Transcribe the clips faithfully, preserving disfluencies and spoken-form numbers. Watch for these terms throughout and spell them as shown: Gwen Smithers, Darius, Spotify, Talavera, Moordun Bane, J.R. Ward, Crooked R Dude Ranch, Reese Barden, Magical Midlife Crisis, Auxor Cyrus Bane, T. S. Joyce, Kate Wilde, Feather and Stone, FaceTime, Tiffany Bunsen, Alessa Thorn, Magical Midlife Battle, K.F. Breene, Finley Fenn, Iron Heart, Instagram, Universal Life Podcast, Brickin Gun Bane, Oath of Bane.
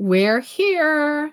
We're here,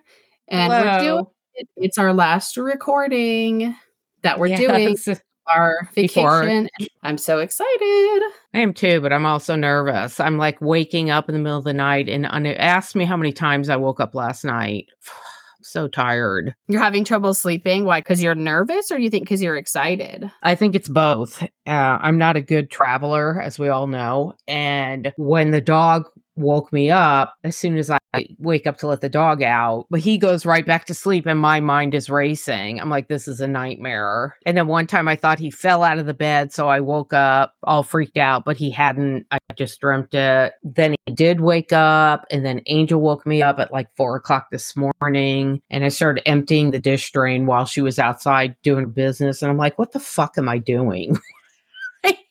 and Hello. we're doing it. It's our last recording that we're yes. doing. Our vacation. Before. I'm so excited. I am too, but I'm also nervous. I'm like waking up in the middle of the night, and un- ask me how many times I woke up last night. I'm so tired. You're having trouble sleeping. Why? Because you're nervous, or do you think because you're excited? I think it's both. Uh, I'm not a good traveler, as we all know. And when the dog woke me up, as soon as I wake up to let the dog out, but he goes right back to sleep and my mind is racing. I'm like, this is a nightmare. And then one time I thought he fell out of the bed, so I woke up all freaked out, but he hadn't. I just dreamt it. Then he did wake up, and then Angel woke me up at like four o'clock this morning, and I started emptying the dish drain while she was outside doing business, and I'm like, what the fuck am I doing?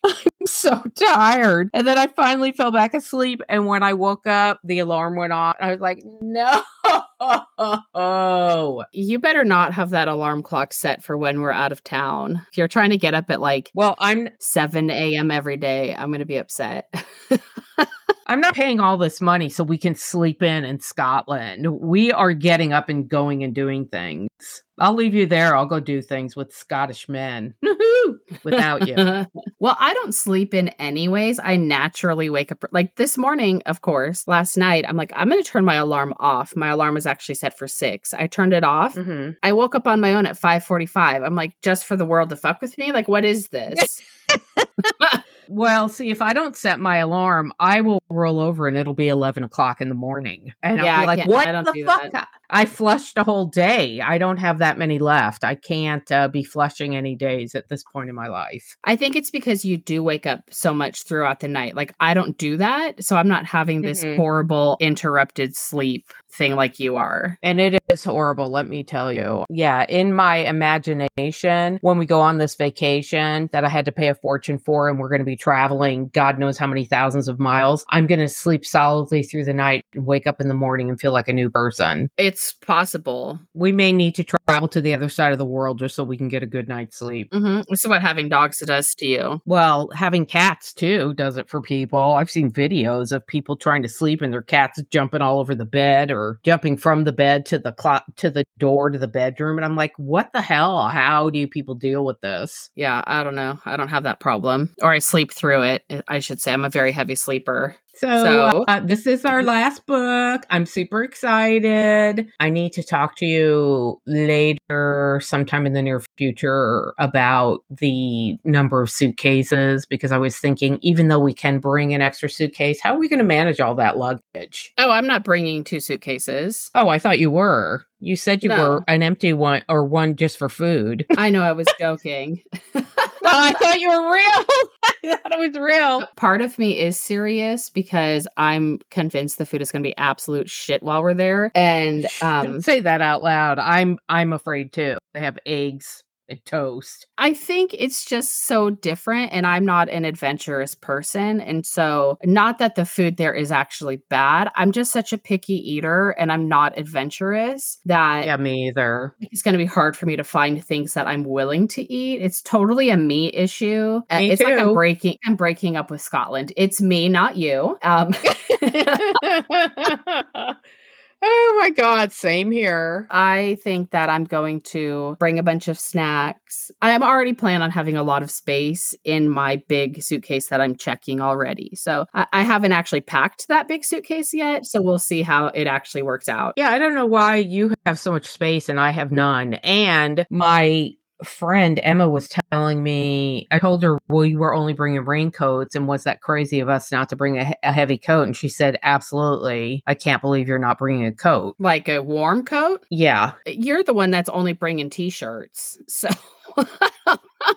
I'm so tired. And then I finally fell back asleep. And when I woke up, the alarm went off. I was like, no. You better not have that alarm clock set for when we're out of town. If you're trying to get up at like, well, I'm seven a.m. every day, I'm going to be upset. I'm not paying all this money so we can sleep in in Scotland. We are getting up and going and doing things. I'll leave you there. I'll go do things with Scottish men without you. Well, I don't sleep in anyways. I naturally wake up. Like this morning, of course, last night, I'm like, I'm going to turn my alarm off. My alarm was actually set for six. I turned it off. Mm-hmm. I woke up on my own at five forty-five. I'm like, just for the world to fuck with me? Like, what is this? Well, see, if I don't set my alarm, I will roll over and it'll be eleven o'clock in the morning. And yeah, I'll be like, what the fuck? That. I flushed a whole day. I don't have that many left. I can't uh, be flushing any days at this point in my life. I think it's because you do wake up so much throughout the night. Like, I don't do that. So I'm not having this mm-hmm. horrible interrupted sleep thing like you are. And it is horrible, let me tell you. Yeah, in my imagination, when we go on this vacation that I had to pay a fortune for, and we're going to be traveling God knows how many thousands of miles, I'm going to sleep solidly through the night and wake up in the morning and feel like a new person. It's possible. We may need to travel to the other side of the world just so we can get a good night's sleep. Mm-hmm. This is what having dogs does to you. Well, having cats too does it for people. I've seen videos of people trying to sleep and their cats jumping all over the bed or jumping from the bed to the clock to the door to the bedroom, and I'm like, what the hell? How do people deal with this? Yeah, I don't know. I don't have that problem, or I sleep through it. I should say I'm a very heavy sleeper. So, so. Uh, this is our last book. I'm super excited. I need to talk to you later, sometime in the near future, about the number of suitcases, because I was thinking, even though we can bring an extra suitcase, how are we going to manage all that luggage? Oh, I'm not bringing two suitcases. Oh, I thought you were. You said you no. were an empty one or one just for food. I know, I was joking. Oh, I thought you were real. I thought it was real. Part of me is serious because I'm convinced the food is going to be absolute shit while we're there. And um, say that out loud. I'm I'm afraid too. They have eggs and toast. I think it's just so different, and I'm not an adventurous person. And so, not that the food there is actually bad. I'm just such a picky eater, and I'm not adventurous that yeah, me either. It's going to be hard for me to find things that I'm willing to eat. It's totally a me issue. Me it's too. Like I'm breaking. I'm breaking up with Scotland. It's me, not you. Um, Oh my God, same here. I think that I'm going to bring a bunch of snacks. I'm already planning on having a lot of space in my big suitcase that I'm checking already. So I, I haven't actually packed that big suitcase yet. So we'll see how it actually works out. Yeah, I don't know why you have so much space and I have none. And my friend Emma was telling me, I told her we were only bringing raincoats, and was that crazy of us not to bring a, a heavy coat? And she said, absolutely. I can't believe you're not bringing a coat. Like a warm coat? Yeah. You're the one that's only bringing t-shirts. So...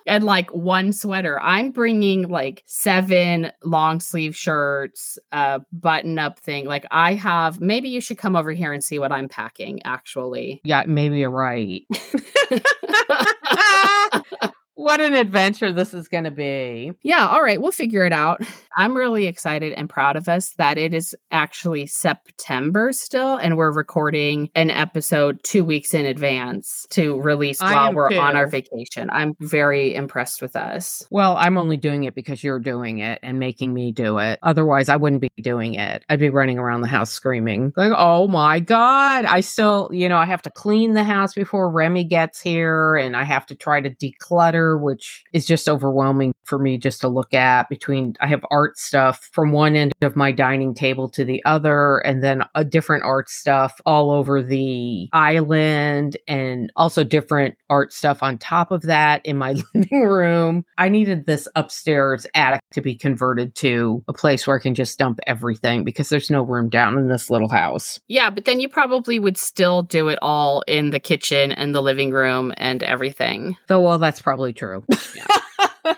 and like one sweater. I'm bringing like seven long sleeve shirts, uh, button up thing. Like I have, maybe you should come over here and see what I'm packing actually. Yeah, maybe you're right. What an adventure this is going to be. Yeah. All right. We'll figure it out. I'm really excited and proud of us that it is actually September still. And we're recording an episode two weeks in advance to release while we're too. on our vacation. I'm very impressed with us. Well, I'm only doing it because you're doing it and making me do it. Otherwise, I wouldn't be doing it. I'd be running around the house screaming like, oh my God. I still, you know, I have to clean the house before Remy gets here. And I have to try to declutter, which is just overwhelming for me just to look at. Between, I have art stuff from one end of my dining table to the other, and then a different art stuff all over the island, and also different art stuff on top of that in my living room. I needed this upstairs attic to be converted to a place where I can just dump everything because there's no room down in this little house. Yeah, but then you probably would still do it all in the kitchen and the living room and everything. So, well, that's probably true. Yeah.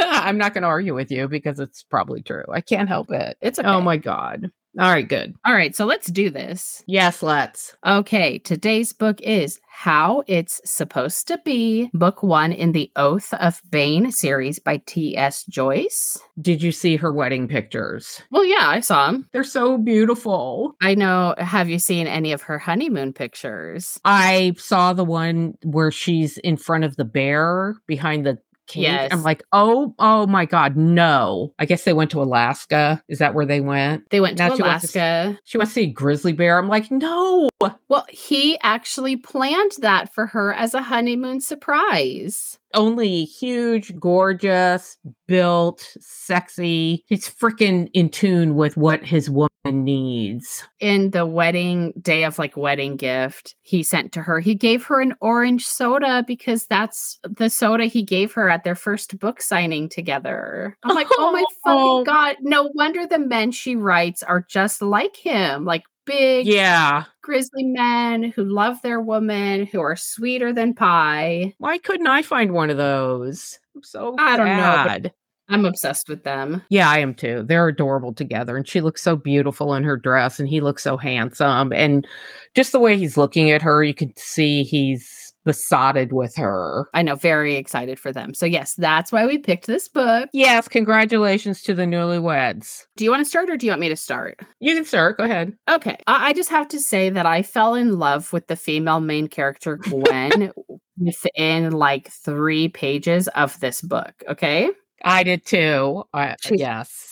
I'm not going to argue with you because it's probably true. I can't help it. It's okay. Oh my God. All right, good. All right, so let's do this. Yes, let's. Okay, today's book is How It's Supposed to Be, book one in the Oath of Bane series by T. S. Joyce. Did you see her wedding pictures? Well, yeah, I saw them. They're so beautiful. I know. Have you seen any of her honeymoon pictures? I saw the one where she's in front of the bear behind the cake. Yes. I'm like, oh, oh my God, no. I guess they went to Alaska. Is that where they went? They went to now Alaska. She wants to see a grizzly bear. I'm like, no. Well, he actually planned that for her as a honeymoon surprise. Only huge, gorgeous, built, sexy. He's freaking in tune with what his woman needs. In the wedding day of like wedding gift he sent to her, he gave her an orange soda because that's the soda he gave her at their first book signing together. I'm like, oh, oh my fucking God. No wonder the men she writes are just like him. Like big, yeah, grizzly men who love their woman, who are sweeter than pie. Why couldn't I find one of those? I'm so I don't bad. know. I'm obsessed with them. Yeah, I am too. They're adorable together. And she looks so beautiful in her dress. And he looks so handsome. And just the way he's looking at her, you can see he's besotted with her. I know, very excited for them. So yes, that's why we picked this book. Yes, congratulations to the newlyweds. Do you want to start or do you want me to start? You can start, go ahead. Okay, I, I just have to say that I fell in love with the female main character Gwen within like three pages of this book, okay? I did too, uh, yes.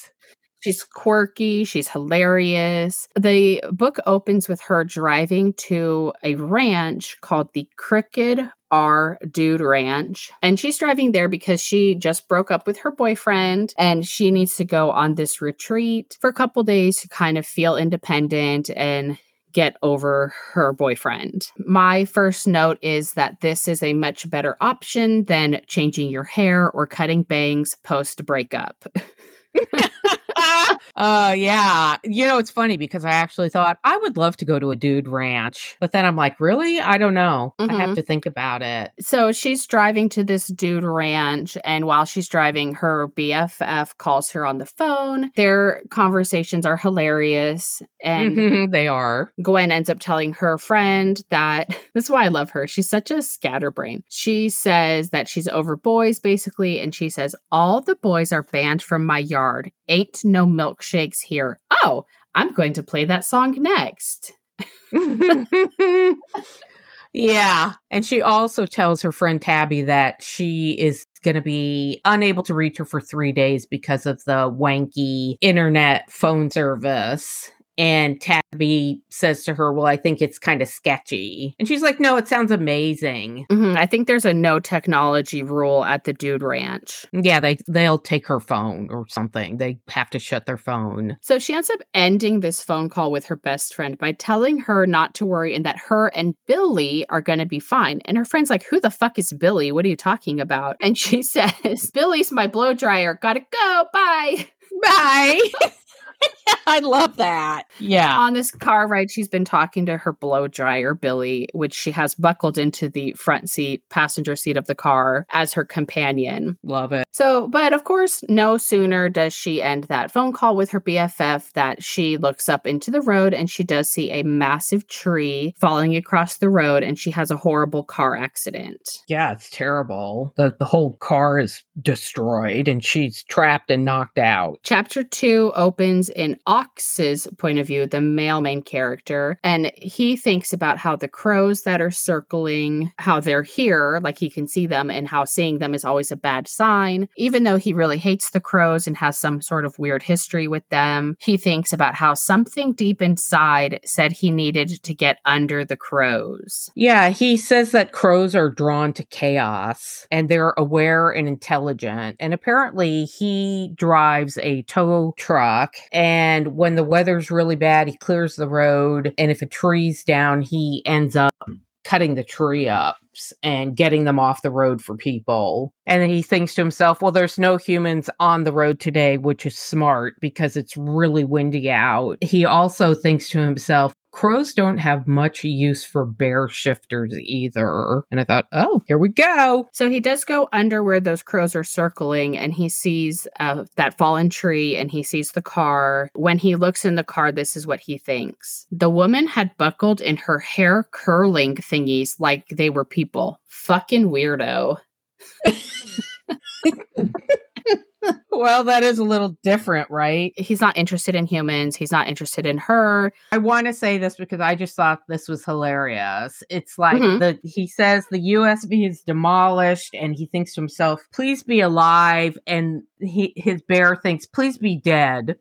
She's quirky. She's hilarious. The book opens with her driving to a ranch called the Crooked R Dude Ranch. And she's driving there because she just broke up with her boyfriend and she needs to go on this retreat for a couple days to kind of feel independent and get over her boyfriend. My first note is that this is a much better option than changing your hair or cutting bangs post-breakup. Uh, yeah. You know, it's funny because I actually thought I would love to go to a dude ranch, but then I'm like, really? I don't know. Mm-hmm. I have to think about it. So she's driving to this dude ranch. And while she's driving, her B F F calls her on the phone. Their conversations are hilarious. And mm-hmm, they are. Gwen ends up telling her friend that this is why I love her. She's such a scatterbrain. She says that she's over boys basically. And she says, all the boys are banned from my yard. Ain't no milkshakes here. Oh, I'm going to play that song next. Yeah. And she also tells her friend Tabby that she is going to be unable to reach her for three days because of the wanky internet phone service. And Tabby says to her, well, I think it's kind of sketchy. And she's like, no, it sounds amazing. Mm-hmm. I think there's a no technology rule at the dude ranch. Yeah, they, they'll take her phone or something. They have to shut their phone. So she ends up ending this phone call with her best friend by telling her not to worry and that her and Billy are going to be fine. And her friend's like, who the fuck is Billy? What are you talking about? And she says, Billy's my blow dryer. Gotta go. Bye. Bye. I love that. Yeah. On this car ride, she's been talking to her blow dryer, Billy, which she has buckled into the front seat, passenger seat of the car as her companion. Love it. So, but of course, no sooner does she end that phone call with her B F F that she looks up into the road and she does see a massive tree falling across the road and she has a horrible car accident. Yeah, it's terrible. The, the whole car is destroyed and she's trapped and knocked out. Chapter two opens in Ox's point of view, the male main character, and he thinks about how the crows that are circling, how they're here, like he can see them, and how seeing them is always a bad sign. Even though he really hates the crows and has some sort of weird history with them, he thinks about how something deep inside said he needed to get under the crows. Yeah, he says that crows are drawn to chaos, and they're aware and intelligent, and apparently he drives a tow truck, and when the weather's really bad, he clears the road. And if a tree's down, he ends up cutting the tree up and getting them off the road for people. And he thinks to himself, well, there's no humans on the road today, which is smart because it's really windy out. He also thinks to himself, crows don't have much use for bear shifters either. And I thought, oh, here we go. So he does go under where those crows are circling and he sees uh, that fallen tree and he sees the car. When he looks in the car, this is what he thinks. The woman had buckled in her hair curling thingies like they were people. Fucking weirdo. Well, that is a little different, right? He's not interested in humans. He's not interested in her. I want to say this because I just thought this was hilarious. It's like mm-hmm. the he says the U S B is demolished and he thinks to himself, please be alive. And he, his bear thinks, please be dead.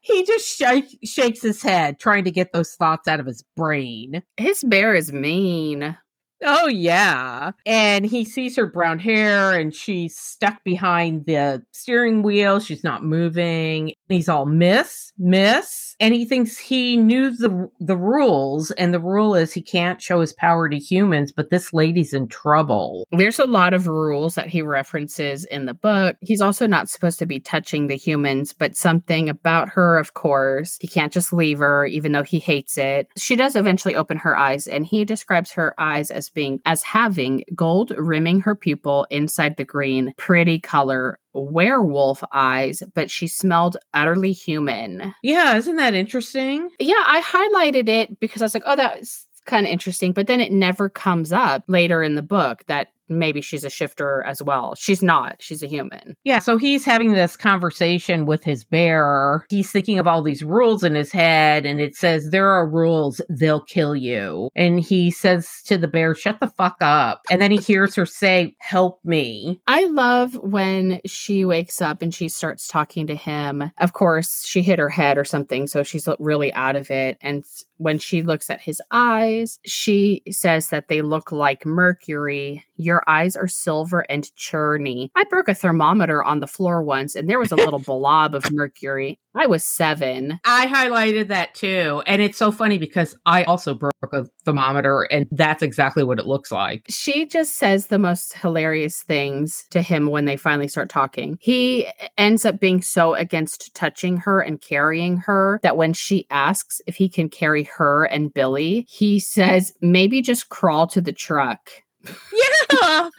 He just sh- shakes his head trying to get those thoughts out of his brain. His bear is mean. Oh, yeah. And he sees her brown hair and she's stuck behind the steering wheel. She's not moving. He's all miss, miss. And he thinks he knew the the rules. And the rule is he can't show his power to humans, but this lady's in trouble. There's a lot of rules that he references in the book. He's also not supposed to be touching the humans, but something about her, of course. He can't just leave her, even though he hates it. She does eventually open her eyes and he describes her eyes as being as having gold rimming her pupil inside the green, pretty color, werewolf eyes, but she smelled utterly human. Yeah, isn't that interesting? Yeah, I highlighted it because I was like, oh, that's kind of interesting, but then it never comes up later in the book that maybe she's a shifter as well. She's not. She's a human. Yeah, so he's having this conversation with his bear. He's thinking of all these rules in his head, and it says, there are rules, they'll kill you. And he says to the bear, shut the fuck up. And then he hears her say, help me. I love when she wakes up and she starts talking to him. Of course, she hit her head or something, so she's really out of it. And when she looks at his eyes, she says that they look like mercury. Your eyes are silver and churny. I broke a thermometer on the floor once, and there was a little blob of mercury. I was seven. I highlighted that too. And it's so funny because I also broke a thermometer and that's exactly what it looks like. She just says the most hilarious things to him when they finally start talking. He ends up being so against touching her and carrying her that when she asks if he can carry her and Billy, he says, maybe just crawl to the truck. Yeah. Oh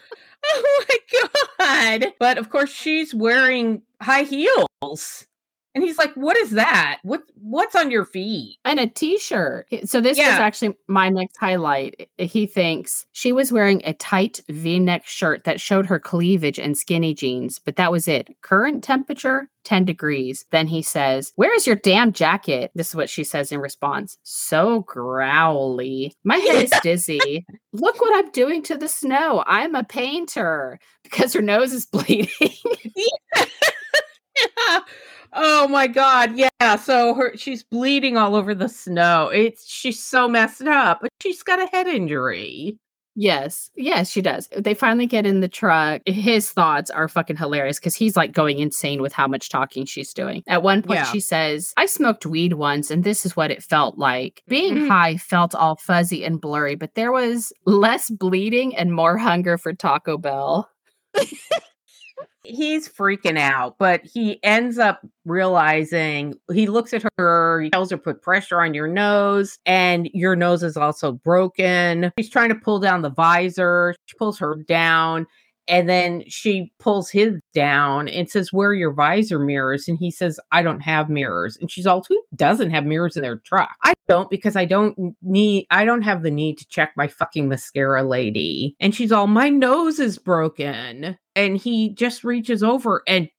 my God. But of course she's wearing high heels. And he's like, what is that? What What's on your feet? And a t-shirt. So this yeah. is actually my next highlight. He thinks she was wearing a tight V-neck shirt that showed her cleavage and skinny jeans. But that was it. Current temperature, ten degrees. Then he says, where's your damn jacket? This is what she says in response. So growly. My head is dizzy. Look what I'm doing to the snow. I'm a painter. Because her nose is bleeding. Yeah. Oh my God. Yeah. So her, she's bleeding all over the snow. It's, she's so messed up, but she's got a head injury. Yes. Yes, she does. They finally get in the truck. His thoughts are fucking hilarious because he's like going insane with how much talking she's doing. At one point, yeah. she says, I smoked weed once and this is what it felt like. Being mm-hmm. high felt all fuzzy and blurry, but there was less bleeding and more hunger for Taco Bell. He's freaking out, but he ends up realizing, he looks at her, he tells her, put pressure on your nose, and your nose is also broken. He's trying to pull down the visor. She pulls her down, and then she pulls his down and says, where are your visor mirrors? And he says, I don't have mirrors. And she's all, who doesn't have mirrors in their truck? I don't, because I don't need, I don't have the need to check my fucking mascara, lady. And she's all, my nose is broken. And he just reaches over and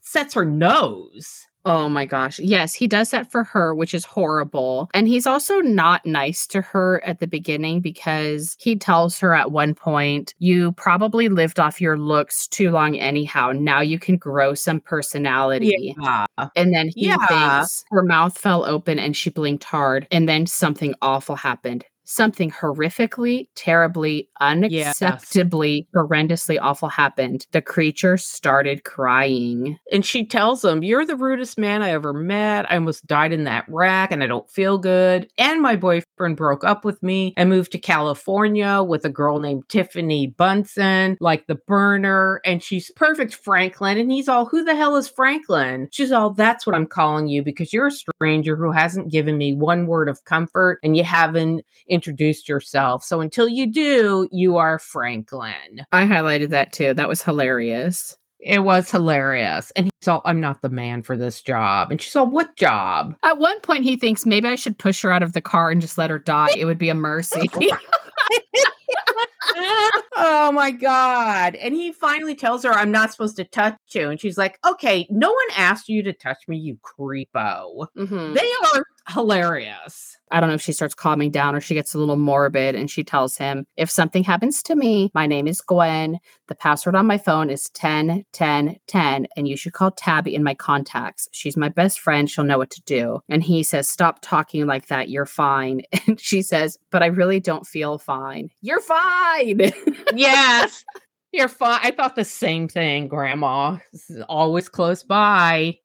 sets her nose. Oh my gosh. Yes, he does that for her, which is horrible. And he's also not nice to her at the beginning because he tells her at one point, you probably lived off your looks too long anyhow. Now you can grow some personality. Yeah. And then he yeah. thinks her mouth fell open and she blinked hard. And then something awful happened. Something horrifically, terribly, unacceptably, yes. horrendously awful happened. The creature started crying. And she tells him, you're the rudest man I ever met. I almost died in that wreck and I don't feel good. And my boyfriend broke up with me and moved to California with a girl named Tiffany Bunsen, like the burner. And she's perfect Franklin. And he's all, who the hell is Franklin? She's all, that's what I'm calling you because you're a stranger who hasn't given me one word of comfort and you haven't introduced yourself. So until you do, you are Franklin. I highlighted that too. That was hilarious. It was hilarious. And he's all, I'm not the man for this job. And she's all, what job? At one point, he thinks maybe I should push her out of the car and just let her die. It would be a mercy. Oh my God. And he finally tells her, I'm not supposed to touch you. And she's like, okay, no one asked you to touch me, you creepo. Mm-hmm. They are hilarious. I don't know if she starts calming down or she gets a little morbid and she tells him, if something happens to me, my name is Gwen. The password on my phone is ten ten ten and you should call Tabby in my contacts. She's my best friend. She'll know what to do. And he says, stop talking like that. You're fine. And she says, but I really don't feel fine. You're fine. Yes. You're fine. I thought the same thing, Grandma. This is always close by.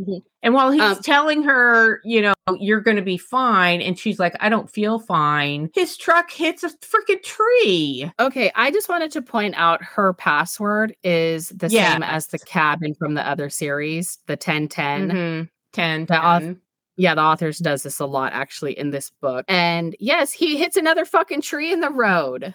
Mm-hmm. And while he's um, telling her, you know, you're going to be fine. And she's like, I don't feel fine. His truck hits a freaking tree. Okay. I just wanted to point out her password is the yes. same as the cabin from the other series. The ten ten. Mm-hmm. ten ten. The auth- yeah. The author does this a lot actually in this book. And yes, he hits another fucking tree in the road.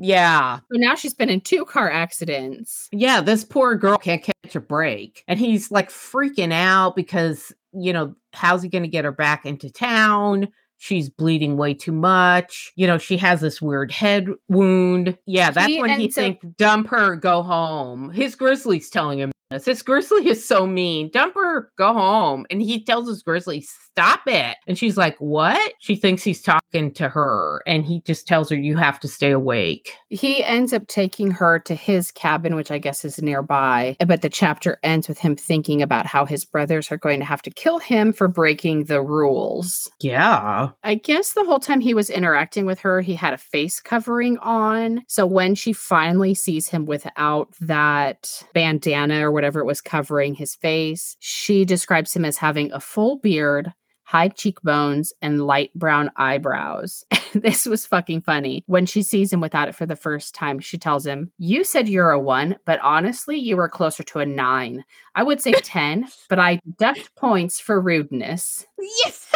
Yeah. So now she's been in two car accidents. Yeah, this poor girl can't catch a break. And he's like freaking out because, you know, how's he going to get her back into town? She's bleeding way too much. You know, she has this weird head wound. Yeah, that's she, when he so- thinks, dump her, go home. His grizzly's telling him this. His grizzly is so mean. Dump her, go home. And he tells his grizzly, stop it. And she's like, what? She thinks he's talking to her. And he just tells her, you have to stay awake. He ends up taking her to his cabin, which I guess is nearby. But the chapter ends with him thinking about how his brothers are going to have to kill him for breaking the rules. Yeah. I guess the whole time he was interacting with her, he had a face covering on. So when she finally sees him without that bandana or whatever it was covering his face, she describes him as having a full beard, high cheekbones, and light brown eyebrows. This was fucking funny. When she sees him without it for the first time, she tells him, you said you're a one, but honestly, you were closer to a nine. I would say ten, but I deduct points for rudeness. Yes!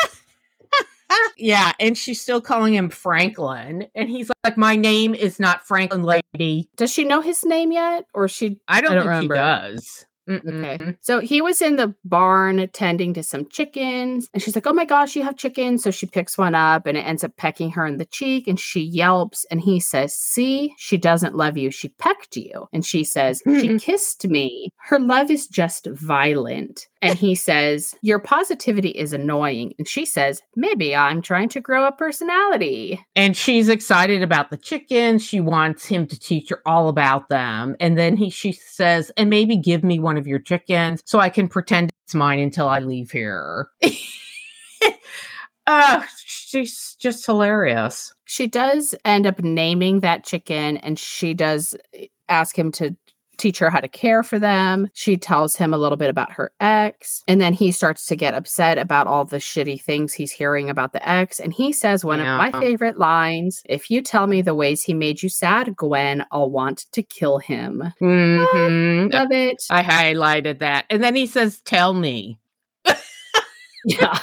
Yeah, and she's still calling him Franklin. And he's like, my name is not Franklin, lady. Does she know his name yet? Or she? I don't, I don't think remember. She does. Mm-mm. Okay. So he was in the barn tending to some chickens and she's like, oh my gosh, you have chickens. So she picks one up and it ends up pecking her in the cheek and she yelps and he says, see, she doesn't love you. She pecked you. And she says, mm-hmm. she kissed me. Her love is just violent. And he says, your positivity is annoying. And she says, maybe I'm trying to grow a personality. And she's excited about the chickens. She wants him to teach her all about them. And then he, she says, and maybe give me one one of your chickens so I can pretend it's mine until I leave here. Uh, she's just hilarious. She does end up naming that chicken, and she does ask him to teach her how to care for them. She tells him a little bit about her ex, and then he starts to get upset about all the shitty things he's hearing about the ex, and he says one yeah. of my favorite lines, if you tell me the ways he made you sad, Gwen, I'll want to kill him. Mm-hmm. I love it. I highlighted that. And then he says, tell me. Yeah.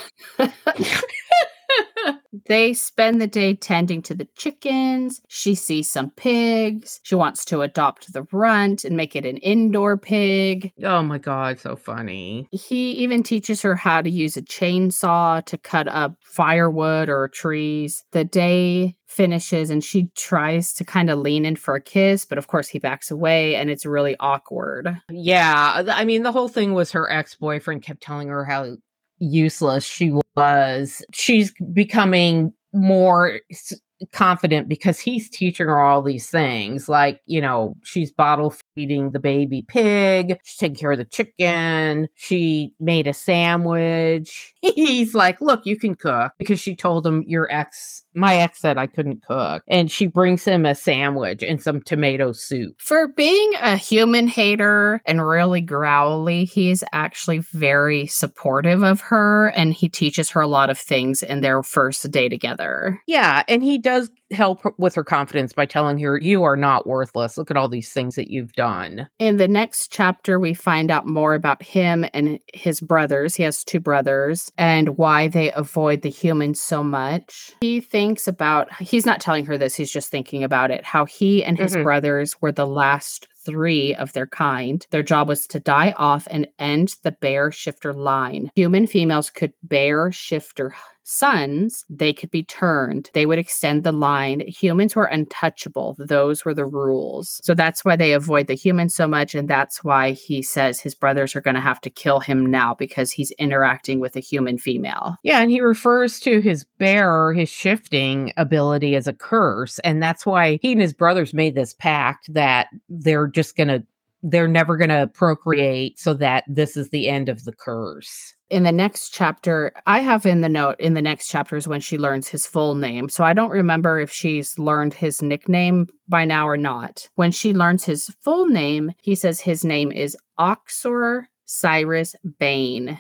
They spend the day tending to the chickens. She sees some pigs. She wants to adopt the runt and make it an indoor pig. Oh my God, so funny. He even teaches her how to use a chainsaw to cut up firewood or trees. The day finishes and she tries to kind of lean in for a kiss, but of course he backs away and it's really awkward. Yeah, I mean, the whole thing was her ex-boyfriend kept telling her how useless she was. She's becoming more s- confident because he's teaching her all these things, like, you know, she's bottle feeding the baby pig, she's taking care of the chicken, she made a sandwich. He's like, look, you can cook, because she told him your ex my ex said I couldn't cook, and she brings him a sandwich and some tomato soup. For being a human hater and really growly, he's actually very supportive of her, and he teaches her a lot of things in their first day together. Yeah, and he does help with her confidence by telling her, you are not worthless. Look at all these things that you've done. In the next chapter, we find out more about him and his brothers. He has two brothers, and why they avoid the humans so much. He thinks about, he's not telling her this, he's just thinking about it, how he and his mm-hmm. brothers were the last three of their kind. Their job was to die off and end the bear shifter line. Human females could bear shifter sons, they could be turned. They would extend the line. Humans were untouchable. Those were the rules. So that's why they avoid the humans so much. And that's why he says his brothers are going to have to kill him now, because he's interacting with a human female. Yeah. And he refers to his bear, his shifting ability, as a curse. And that's why he and his brothers made this pact that they're just going to, they're never going to procreate, so that this is the end of the curse. In the next chapter, I have in the note, in the next chapter is when she learns his full name. So I don't remember if she's learned his nickname by now or not. When she learns his full name, he says his name is Auxor Cyrus Bane.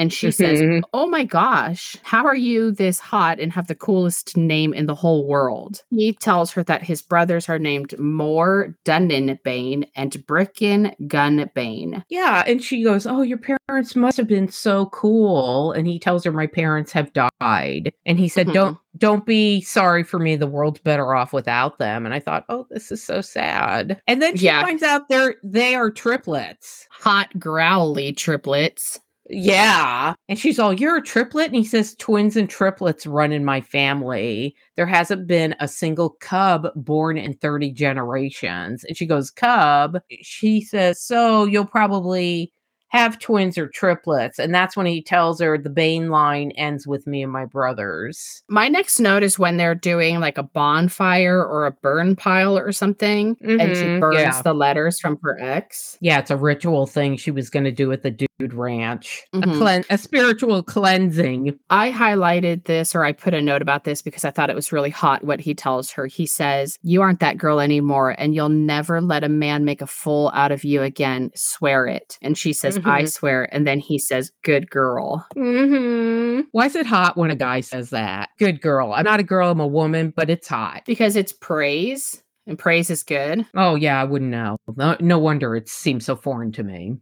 And she mm-hmm. says, oh my gosh, how are you this hot and have the coolest name in the whole world? He tells her that his brothers are named Moordun Bane and Brickin Gun Bane. Yeah, and she goes, oh, your parents must have been so cool. And he tells her, my parents have died. And he said, mm-hmm. don't don't be sorry for me. The world's better off without them. And I thought, oh, this is so sad. And then she yeah. finds out they're, they are triplets. Hot, growly triplets. Yeah. And she's all, you're a triplet? And he says, twins and triplets run in my family. There hasn't been a single cub born in thirty generations. And she goes, cub? She says, so you'll probably have twins or triplets. And that's when he tells her the Bane line ends with me and my brothers. My next note is when they're doing like a bonfire or a burn pile or something. Mm-hmm, and she burns yeah. the letters from her ex. Yeah, it's a ritual thing she was going to do at the Dude Ranch. Mm-hmm. A, cle- a spiritual cleansing. I highlighted this, or I put a note about this, because I thought it was really hot what he tells her. He says, you aren't that girl anymore, and you'll never let a man make a fool out of you again. Swear it. And she says, I swear. And then he says, good girl. Mm-hmm. Why is it hot when a guy says that? Good girl. I'm not a girl, I'm a woman, but it's hot. Because it's praise, and praise is good. Oh, yeah, I wouldn't know. No, no wonder it seems so foreign to me.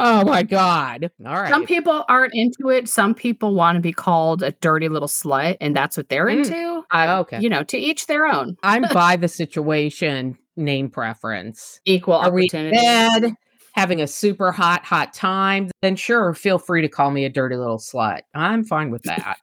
Oh, my God. All right. Some people aren't into it. Some people want to be called a dirty little slut, and that's what they're mm. into. I, okay. You know, to each their own. I'm by the situation. Name preference. Equal opportunity. Are we bed, having a super hot, hot time? Then sure, feel free to call me a dirty little slut. I'm fine with that.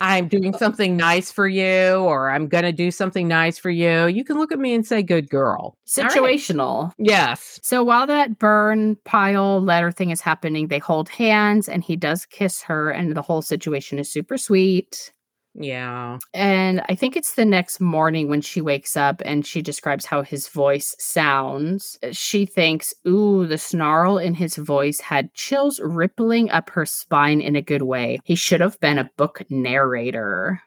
I'm doing something nice for you, or I'm going to do something nice for you. You can look at me and say, good girl. Situational. Right. Yes. So while that burn pile letter thing is happening, they hold hands and he does kiss her, and the whole situation is super sweet. Yeah. And I think it's the next morning when she wakes up and she describes how his voice sounds. She thinks, ooh, the snarl in his voice had chills rippling up her spine in a good way. He should have been a book narrator.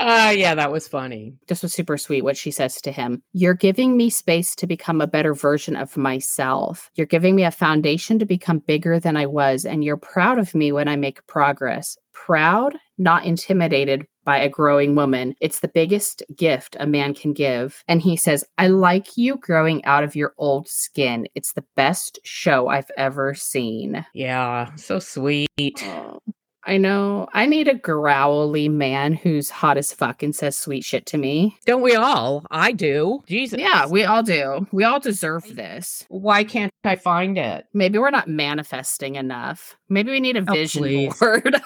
Ah, uh, yeah, that was funny. This was super sweet what she says to him. You're giving me space to become a better version of myself. You're giving me a foundation to become bigger than I was, and you're proud of me when I make progress. Proud, not intimidated by a growing woman. It's the biggest gift a man can give. And he says, I like you growing out of your old skin. It's the best show I've ever seen. Yeah, so sweet. Oh. I know. I need a growly man who's hot as fuck and says sweet shit to me. Don't we all? I do. Jesus. Yeah, we all do. We all deserve this. Why can't I find it? Maybe we're not manifesting enough. Maybe we need a vision board.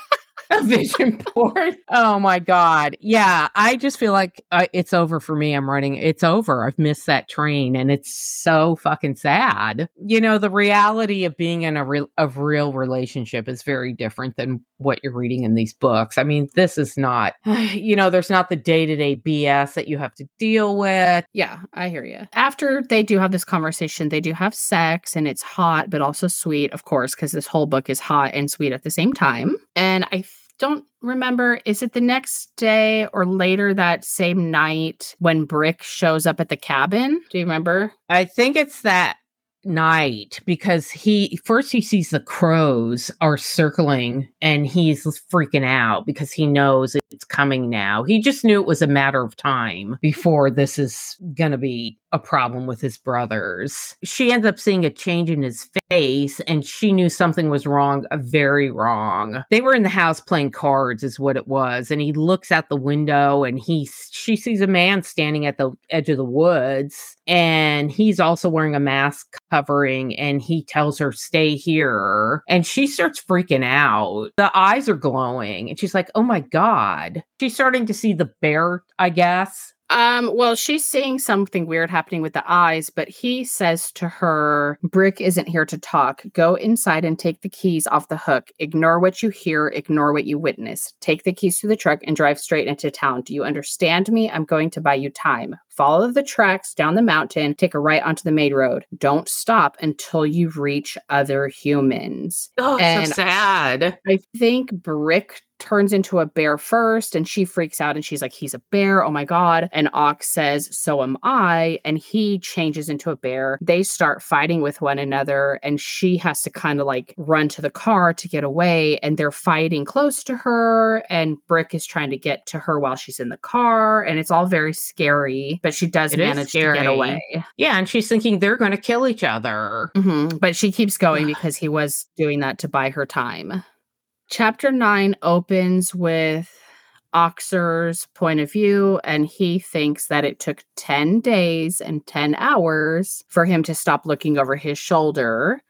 A vision board. Oh my God. Yeah. I just feel like uh, it's over for me. I'm running. It's over. I've missed that train and it's so fucking sad. You know, the reality of being in a real, of real relationship is very different than what you're reading in these books. I mean, this is not, you know, there's not the day-to-day B S that you have to deal with. Yeah. I hear you. After they do have this conversation, they do have sex and it's hot, but also sweet, of course, because this whole book is hot and sweet at the same time. And I don't remember, is it the next day or later that same night when Brick shows up at the cabin? Do you remember? I think it's that night because he first he sees the crows are circling and he's freaking out because he knows it's coming now. He just knew it was a matter of time before this is gonna be a problem with his brothers. She ends up seeing a change in his face and she knew something was wrong, very wrong. They were in the house playing cards is what it was. And he looks out the window and he, she sees a man standing at the edge of the woods and he's also wearing a mask covering and he tells her, stay here. And she starts freaking out. The eyes are glowing and she's like, oh my God. She's starting to see the bear, I guess. Um, well, she's seeing something weird happening with the eyes, but he says to her, Brick isn't here to talk. Go inside and take the keys off the hook. Ignore what you hear. Ignore what you witness. Take the keys to the truck and drive straight into town. Do you understand me? I'm going to buy you time. Follow the tracks down the mountain. Take a right onto the main road. Don't stop until you reach other humans. Oh, and so sad. I think Brick turns into a bear first and she freaks out and she's like, he's a bear, oh my God. And Ox says, so am I, and he changes into a bear. They start fighting with one another and she has to kind of like run to the car to get away and they're fighting close to her and Brick is trying to get to her while she's in the car and it's all very scary, but she does it manage to get away. Yeah, and she's thinking they're going to kill each other. Mm-hmm. But she keeps going because he was doing that to buy her time. Chapter nine opens with Auxor's point of view, and he thinks that it took ten days and ten hours for him to stop looking over his shoulder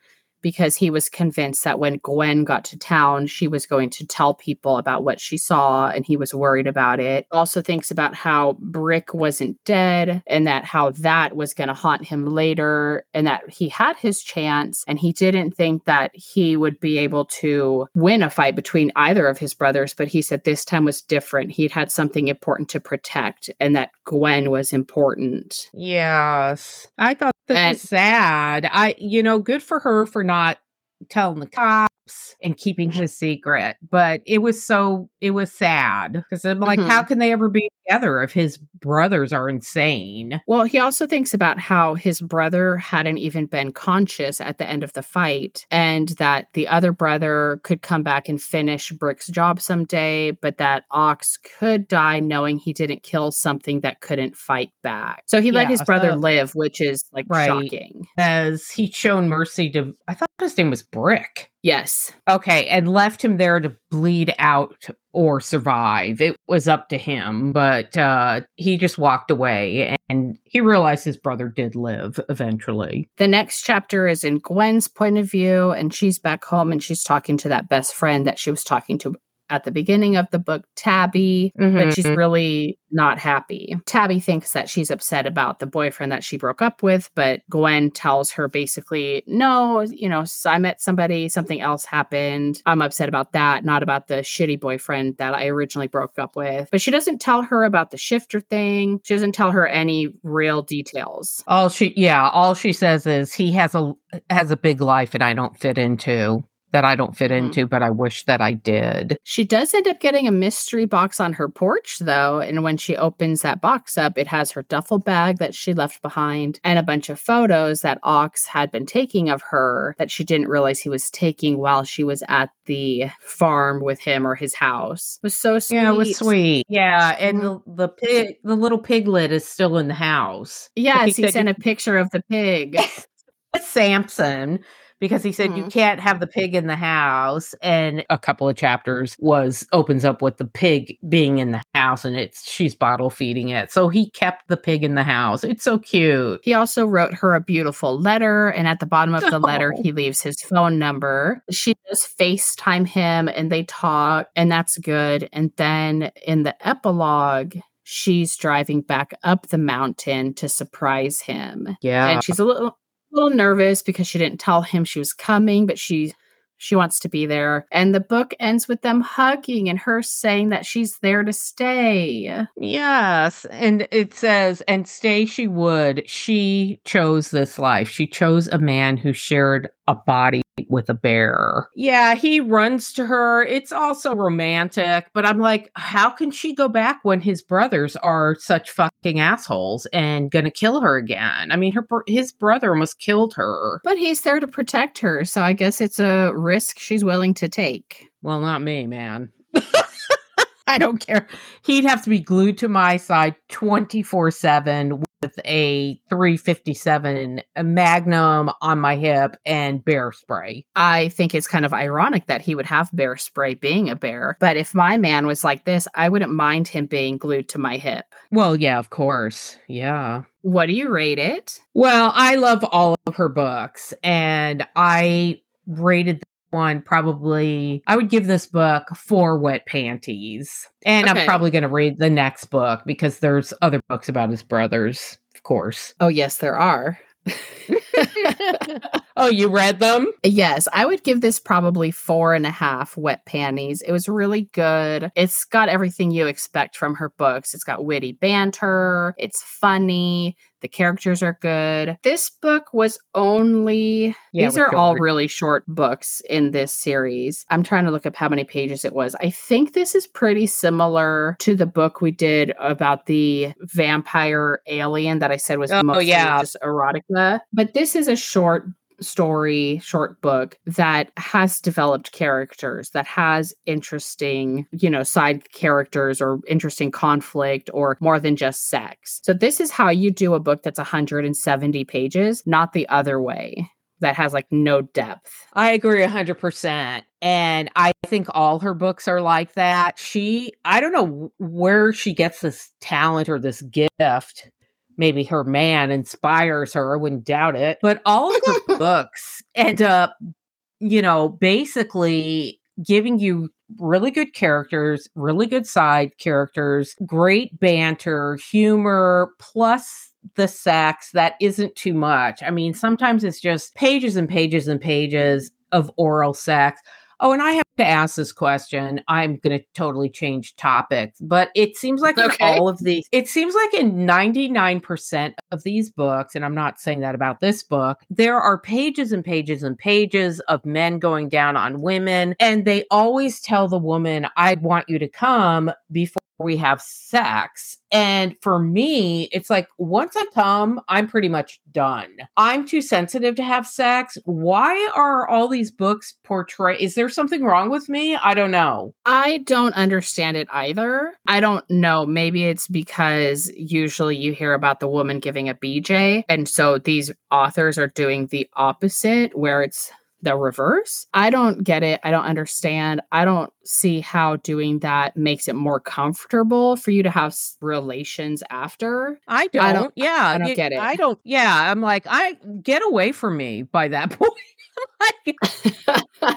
because he was convinced that when Gwen got to town, she was going to tell people about what she saw, and he was worried about it. Also thinks about how Brick wasn't dead and that how that was going to haunt him later and that he had his chance, and he didn't think that he would be able to win a fight between either of his brothers, but he said this time was different. He'd had something important to protect and that Gwen was important. Yes. I thought this and, was sad. I, you know, good for her for not not telling the cops and keeping his secret, but it was so it was sad because I'm like, mm-hmm. How can they ever be together if his brothers are insane? Well, he also thinks about how his brother hadn't even been conscious at the end of the fight and that the other brother could come back and finish Brick's job someday, but that Ox could die knowing he didn't kill something that couldn't fight back. So he yeah, let his brother so, live, which is like right, shocking. As he'd shown mercy to, I thought his name was Brick. Yes. Okay. And left him there to bleed out or survive. It was up to him, but uh, he just walked away and he realized his brother did live eventually. The next chapter is in Gwen's point of view and she's back home and she's talking to that best friend that she was talking to at the beginning of the book, Tabby, mm-hmm. but she's really not happy. Tabby thinks that she's upset about the boyfriend that she broke up with, but Gwen tells her basically, no, you know, I met somebody, something else happened. I'm upset about that, not about the shitty boyfriend that I originally broke up with. But she doesn't tell her about the shifter thing. She doesn't tell her any real details. All she, yeah, all she says is he has a has a big life and I don't fit into. that I don't fit into, but I wish that I did. She does end up getting a mystery box on her porch, though. And when she opens that box up, it has her duffel bag that she left behind and a bunch of photos that Ox had been taking of her that she didn't realize he was taking while she was at the farm with him or his house. It was so sweet. Yeah, it was sweet. Yeah, and the, the pig, the little piglet is still in the house. Yes, he sent a picture of the pig. Samson. Because he said, mm-hmm. you can't have the pig in the house. And a couple of chapters was opens up with the pig being in the house and it's she's bottle feeding it. So he kept the pig in the house. It's so cute. He also wrote her a beautiful letter. And at the bottom of the oh. letter, he leaves his phone number. She does FaceTime him and they talk. And that's good. And then in the epilogue, she's driving back up the mountain to surprise him. Yeah. And she's a little... a little nervous because she didn't tell him she was coming, but she she wants to be there. And the book ends with them hugging and her saying that she's there to stay. Yes. And it says, and stay she would. She chose this life. She chose a man who shared a body with a bear. Yeah, he runs to her. It's also romantic, but I'm like, how can she go back when his brothers are such fucking assholes and gonna kill her again? I mean, her his brother almost killed her. But he's there to protect her, so I guess it's a risk she's willing to take. Well, not me, man. I don't care. He'd have to be glued to my side twenty-four seven with a three fifty-seven a Magnum on my hip and bear spray. I think it's kind of ironic that he would have bear spray being a bear. But if my man was like this, I wouldn't mind him being glued to my hip. Well, yeah, of course. Yeah. What do you rate it? Well, I love all of her books. And I rated them. One probably I would give this book four wet panties, and okay. I'm probably going to read the next book because there's other books about his brothers, of course. Oh yes, there are. Oh, you read them? Yes, I would give this probably four and a half wet panties. It was really good. It's got everything you expect from her books. It's got witty banter. It's funny. The characters are good. This book was only... Yeah, these are all really short books in this series. I'm trying to look up how many pages it was. I think this is pretty similar to the book we did about the vampire alien that I said was oh, mostly yeah. just erotica. But this is a short story, short book that has developed characters, that has interesting, you know, side characters or interesting conflict or more than just sex. So this is how you do a book that's one hundred seventy pages, not the other way that has like no depth. I agree one hundred percent. And I think all her books are like that. She, I don't know where she gets this talent or this gift. Maybe her man inspires her. I wouldn't doubt it. But all of her books end up, you know, basically giving you really good characters, really good side characters, great banter, humor, plus the sex that isn't too much. I mean, sometimes it's just pages and pages and pages of oral sex. Oh, and I have to ask this question. I'm going to totally change topics, but it seems like okay. in all of these, it seems like in ninety-nine percent of these books, and I'm not saying that about this book, there are pages and pages and pages of men going down on women. And they always tell the woman, I want you to come before we have sex. And for me, it's like, once I come, I'm pretty much done. I'm too sensitive to have sex. Why are all these books portray? Is there something wrong with me? I don't know. I don't understand it either. I don't know. Maybe it's because usually you hear about the woman giving a B J. And so these authors are doing the opposite where it's the reverse. I don't get it. I don't understand. I don't see how doing that makes it more comfortable for you to have relations after. I don't. I don't yeah. I don't you, get it. I don't. Yeah. I'm like, I get away from me by that point. Like,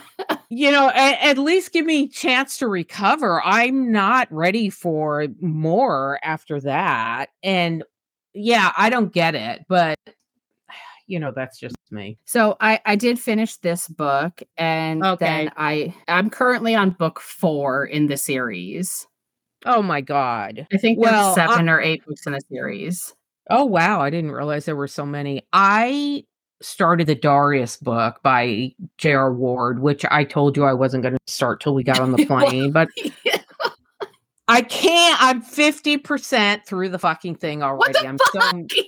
you know, at, at least give me a chance to recover. I'm not ready for more after that. And yeah, I don't get it, but you know, that's just me. So I, I did finish this book, and okay. then I, I'm currently on book four in the series. Oh my God. I think well, there's seven I, or eight books in the series. Oh wow. I didn't realize there were so many. I started the Darius book by J R. Ward, which I told you I wasn't going to start till we got on the plane, but I can't, I'm fifty percent through the fucking thing already. What the I'm fuck? so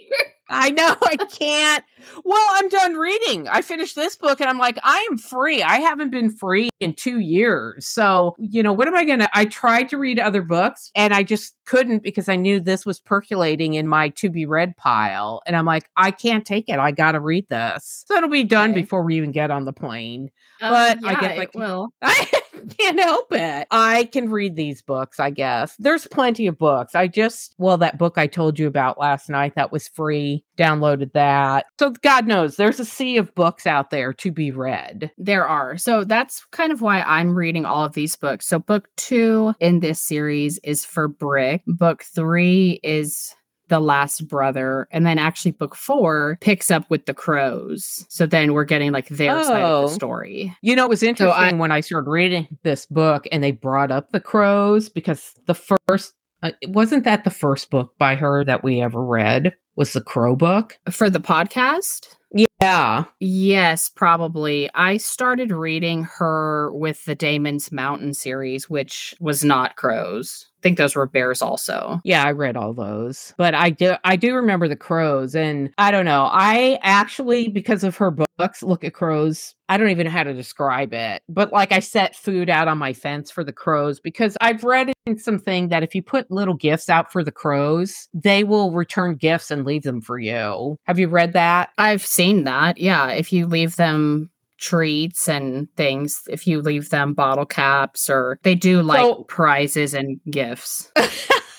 I know I can't. Well, I'm done reading. I finished this book and I'm like, I am free. I haven't been free in two years. So, you know, what am I going to, I tried to read other books and I just couldn't because I knew this was percolating in my to be read pile. And I'm like, I can't take it. I got to read this. So it'll be done okay. before we even get on the plane. Um, but yeah, I guess like, will. I can't help it. I can read these books, I guess. There's plenty of books. I just, well, that book I told you about last night, that was free. Downloaded that. So God knows there's a sea of books out there to be read. There are. So that's kind of why I'm reading all of these books. So book two in this series is for Brick. Book three is The Last Brother. And then actually book four picks up with the crows. So then we're getting like their oh. side of the story. You know, it was interesting so I- when I started reading this book and they brought up the crows because the first Uh, wasn't that the first book by her that we ever read? Was the Crow book? For the podcast? Yeah. Yes, probably. I started reading her with the Damon's Mountain series, which was not crows. I think those were bears also. Yeah, I read all those. But I do I do remember the crows. And I don't know. I actually, because of her books, look at crows. I don't even know how to describe it. But like I set food out on my fence for the crows because I've read in something that if you put little gifts out for the crows, they will return gifts and leave them for you. Have you read that? I've seen that. Yeah. If you leave them treats and things, if you leave them bottle caps, or they do like so, prizes and gifts.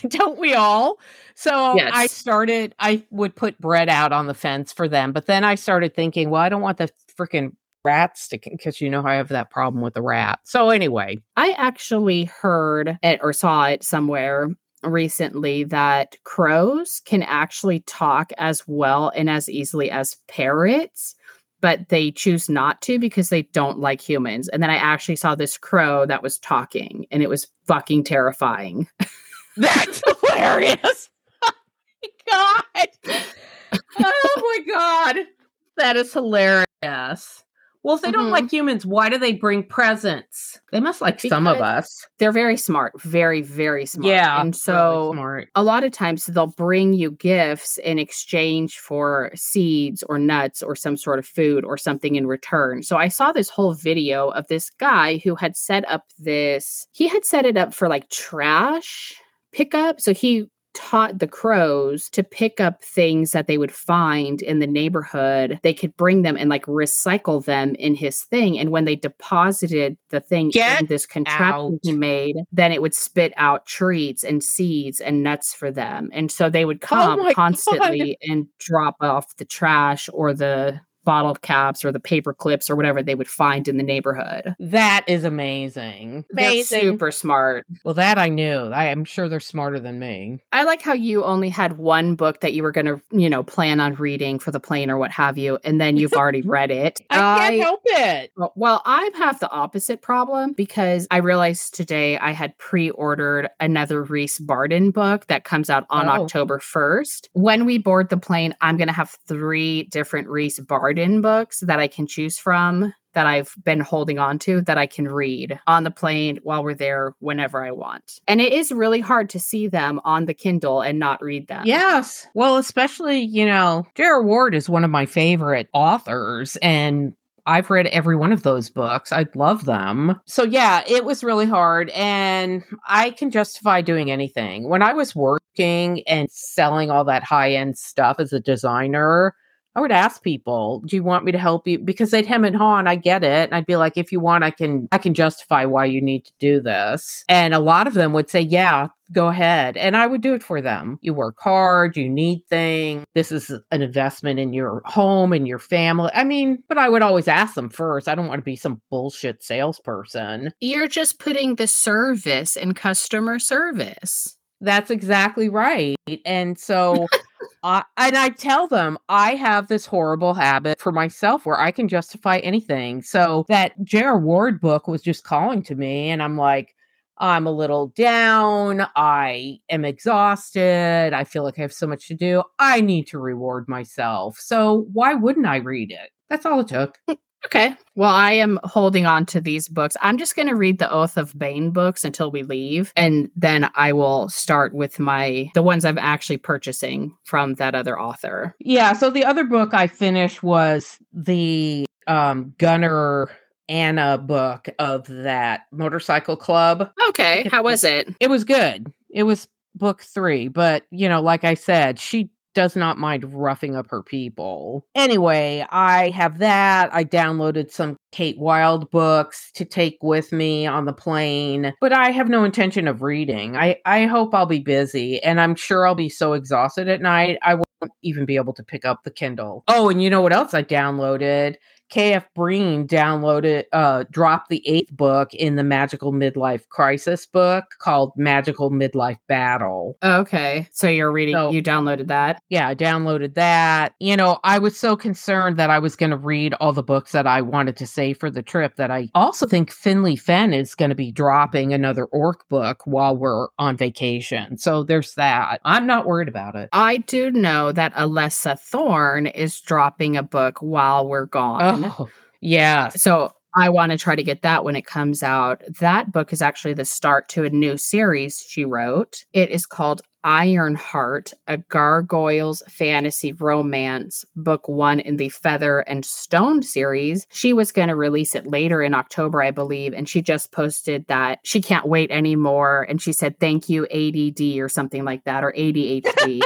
Don't we all? So yes. I started, I would put bread out on the fence for them, but then I started thinking, well, I don't want the freaking rats to, because you know I have that problem with the rat. So anyway, I actually heard it or saw it somewhere recently that crows can actually talk as well and as easily as parrots, but they choose not to because they don't like humans. And then I actually saw this crow that was talking and it was fucking terrifying. That's hilarious. Oh my God. Oh my God. That is hilarious. Well, if they don't mm-hmm. like humans, why do they bring presents? They must like because some of us. They're very smart. Very, very smart. Yeah. And so really smart. A lot of times they'll bring you gifts in exchange for seeds or nuts or some sort of food or something in return. So I saw this whole video of this guy who had set up this. He had set it up for like trash pickup. So he taught the crows to pick up things that they would find in the neighborhood. They could bring them and like recycle them in his thing. And when they deposited the thing Get in this contraption out. He made, then it would spit out treats and seeds and nuts for them. And so they would come oh constantly God. and drop off the trash or the bottle caps or the paper clips or whatever they would find in the neighborhood. That is amazing. amazing. They're super smart. Well, that I knew. I am sure they're smarter than me. I like how you only had one book that you were going to, you know, plan on reading for the plane or what have you, and then you've already read it. I can't I, help it. Well, I have the opposite problem because I realized today I had pre-ordered another Reese Barden book that comes out on oh. October first. When we board the plane, I'm going to have three different Reese Barden books that I can choose from that I've been holding on to that I can read on the plane while we're there whenever I want. And it is really hard to see them on the Kindle and not read them. Yes. Well, especially, you know, J R. Ward is one of my favorite authors and I've read every one of those books. I love them. So yeah, it was really hard and I can justify doing anything. When I was working and selling all that high-end stuff as a designer, I would ask people, do you want me to help you? Because they'd hem and haw, and I get it. And I'd be like, if you want, I can I can justify why you need to do this. And a lot of them would say, yeah, go ahead. And I would do it for them. You work hard, you need things. This is an investment in your home and your family. I mean, but I would always ask them first. I don't want to be some bullshit salesperson. You're just putting the service in customer service. That's exactly right. And so... Uh, and I tell them I have this horrible habit for myself where I can justify anything. So that J R. Ward book was just calling to me, and I'm like, I'm a little down. I am exhausted. I feel like I have so much to do. I need to reward myself. So why wouldn't I read it? That's all it took. Okay. Well, I am holding on to these books. I'm just going to read the Oath of Bane books until we leave. And then I will start with my, the ones I'm actually purchasing from that other author. Yeah. So the other book I finished was the um, Gunner Anna book of that motorcycle club. Okay. How was it? It was good. It was book three. But, you know, like I said, she does not mind roughing up her people. Anyway, I have that. I downloaded some Kate Wilde books to take with me on the plane, but I have no intention of reading. I, I hope I'll be busy, and I'm sure I'll be so exhausted at night, I won't even be able to pick up the Kindle. Oh, and you know what else I downloaded? K F. Breene downloaded, uh, dropped the eighth book in the Magical Midlife Crisis book called Magical Midlife Battle. Okay. So you're reading, so, you downloaded that? Yeah, I downloaded that. You know, I was so concerned that I was going to read all the books that I wanted to save for the trip that I also think Finley Fenn is going to be dropping another orc book while we're on vacation. So there's that. I'm not worried about it. I do know that Alessa Thorn is dropping a book while we're gone. Oh. Oh, yeah. So I want to try to get that when it comes out. That book is actually the start to a new series she wrote. It is called Iron Heart, a Gargoyles Fantasy Romance, book one in the Feather and Stone series. She was going to release it later in October, I believe, and she just posted that she can't wait anymore, and she said, thank you, A D D, or something like that, or A D H D.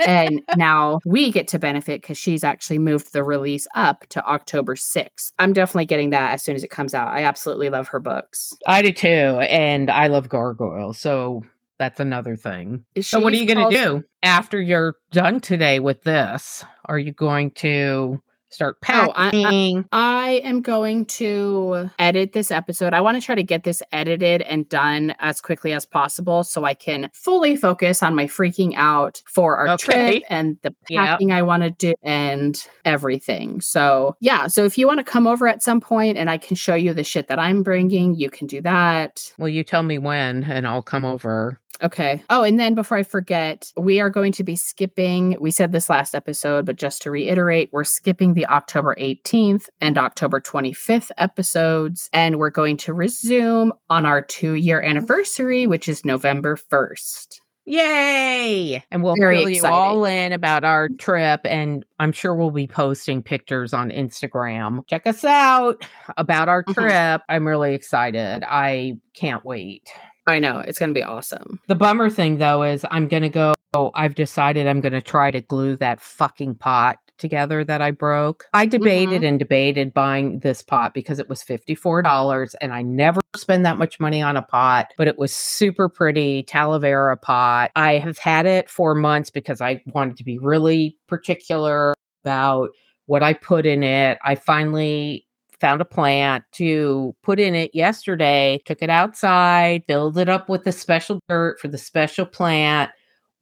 And now we get to benefit because she's actually moved the release up to October sixth. I'm definitely getting that as soon as it comes out. I absolutely love her books. I do too, and I love gargoyles, so... that's another thing. She's so what are you going to do after you're done today with this? Are you going to start packing? Oh, I, I, I am going to edit this episode. I want to try to get this edited and done as quickly as possible so I can fully focus on my freaking out for our okay. trip and the packing yep. I want to do and everything. So yeah. So if you want to come over at some point and I can show you the shit that I'm bringing, you can do that. Well, you tell me when and I'll come over. Okay. Oh, and then before I forget, we are going to be skipping, we said this last episode, but just to reiterate, we're skipping the October eighteenth and October twenty-fifth episodes, and we're going to resume on our two-year anniversary, which is November first. Yay! And we'll fill you all in about our trip, and I'm sure we'll be posting pictures on Instagram. Check us out about our trip. Mm-hmm. I'm really excited. I can't wait. I know. It's going to be awesome. The bummer thing, though, is I'm going to go, oh, I've decided I'm going to try to glue that fucking pot together that I broke. I debated mm-hmm. and debated buying this pot because it was fifty-four dollars and I never spend that much money on a pot, but it was super pretty Talavera pot. I have had it for months because I wanted to be really particular about what I put in it. I finally... found a plant to put in it yesterday, took it outside, filled it up with the special dirt for the special plant,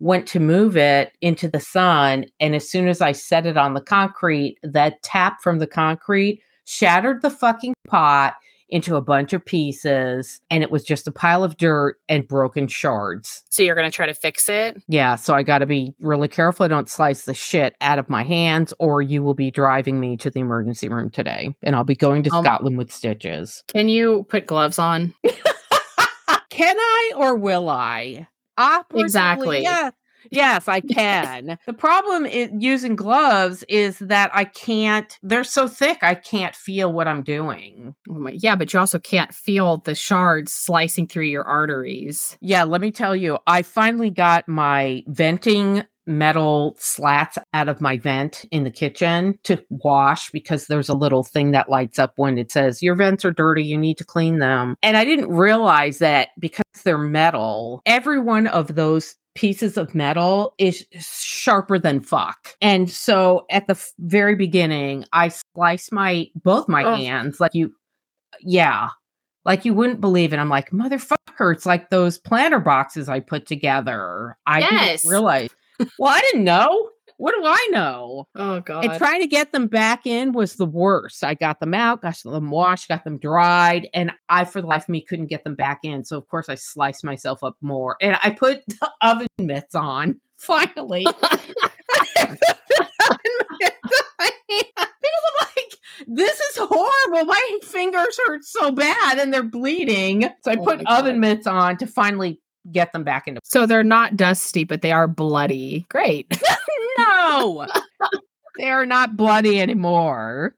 went to move it into the sun. And as soon as I set it on the concrete, that tap from the concrete shattered the fucking pot into a bunch of pieces, and it was just a pile of dirt and broken shards. So you're going to try to fix it? Yeah, so I got to be really careful. I don't slice the shit out of my hands, or you will be driving me to the emergency room today, and I'll be going to um, Scotland with stitches. Can you put gloves on? Can I or will I? Operatively, exactly. Yes. Yes, I can. The problem is using gloves is that I can't, they're so thick, I can't feel what I'm doing. Yeah, but you also can't feel the shards slicing through your arteries. Yeah, let me tell you, I finally got my venting metal slats out of my vent in the kitchen to wash, because there's a little thing that lights up when it says your vents are dirty, you need to clean them. And I didn't realize that because they're metal, every one of those pieces of metal is sharper than fuck. And so at the f- very beginning, I sliced my both my oh. hands like you, yeah, like you wouldn't believe it. I'm like, motherfucker, it's like those planter boxes I put together. I yes. didn't realize. Well, I didn't know. What do I know? Oh, God. And trying to get them back in was the worst. I got them out, got them washed, got them dried, and I, for the life of me, couldn't get them back in. So, of course, I sliced myself up more. And I put the oven mitts on, finally. Because I'm like, this is horrible. My fingers hurt so bad, and they're bleeding. So I oh put oven mitts on to finally get them back into. So they're not dusty, but they are bloody. Great. No, they are not bloody anymore.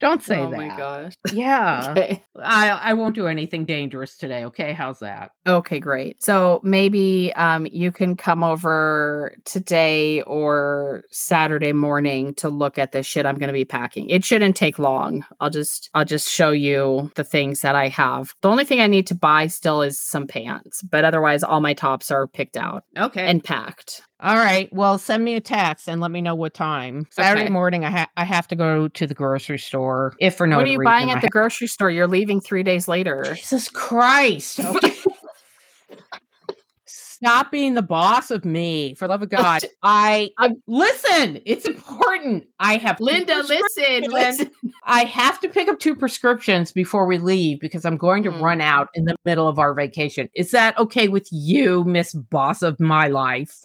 Don't say oh that. Oh my gosh. Yeah. Okay. I, I won't do anything dangerous today. Okay. How's that? Okay, great. So maybe um, you can come over today or Saturday morning to look at the shit I'm going to be packing. It shouldn't take long. I'll just, I'll just show you the things that I have. The only thing I need to buy still is some pants, but otherwise all my tops are picked out. Okay. And packed. All right. Well, send me a text and let me know what time. Saturday okay. morning, I, ha- I have to go to the grocery store. If for no reason. What are you reason, buying at I the ha- grocery store? You're leaving three days later. Jesus Christ. Okay. Stop being the boss of me. For love of God. I I'm, listen. It's important. I have Linda. Listen, Linda. I have to pick up two prescriptions before we leave because I'm going to mm. run out in the middle of our vacation. Is that okay with you, Miss Boss of my life?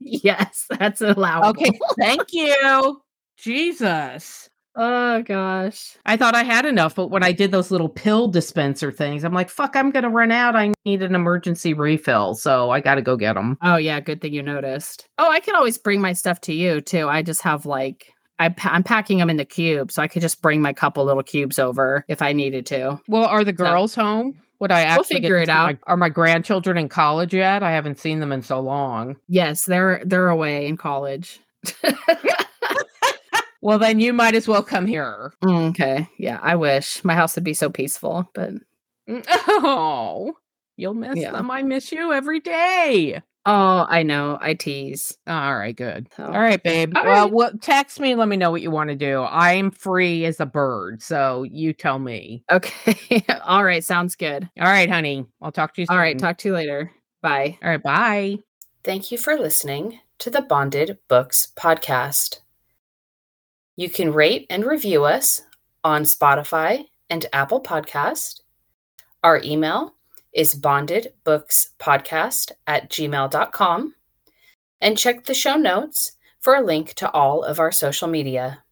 Yes, that's allowable. Okay, thank you. Jesus. Oh, gosh. I thought I had enough, but when I did those little pill dispenser things, I'm like, fuck, I'm going to run out. I need an emergency refill, so I got to go get them. Oh, yeah, good thing you noticed. Oh, I can always bring my stuff to you, too. I just have, like, I pa- I'm packing them in the cube, so I could just bring my couple little cubes over if I needed to. Well, are the girls so- home? Would I actually we'll figure it out? My, are my grandchildren in college yet? I haven't seen them in so long. Yes, they're they're away in college. Well, then you might as well come here. Okay. Yeah, I wish my house would be so peaceful, but oh, you'll miss yeah. them. I miss you every day. Oh, I know. I tease. All right, good. Oh. All right, babe. All well, right. well, text me. Let me know what you want to do. I am free as a bird, so you tell me. Okay. All right. Sounds good. All right, honey. I'll talk to you soon. All right. Talk to you later. Bye. All right. Bye. Thank you for listening to the Bonded Books Podcast. You can rate and review us on Spotify and Apple Podcast. Our email is bondedbookspodcast at gmail dot com, and check the show notes for a link to all of our social media.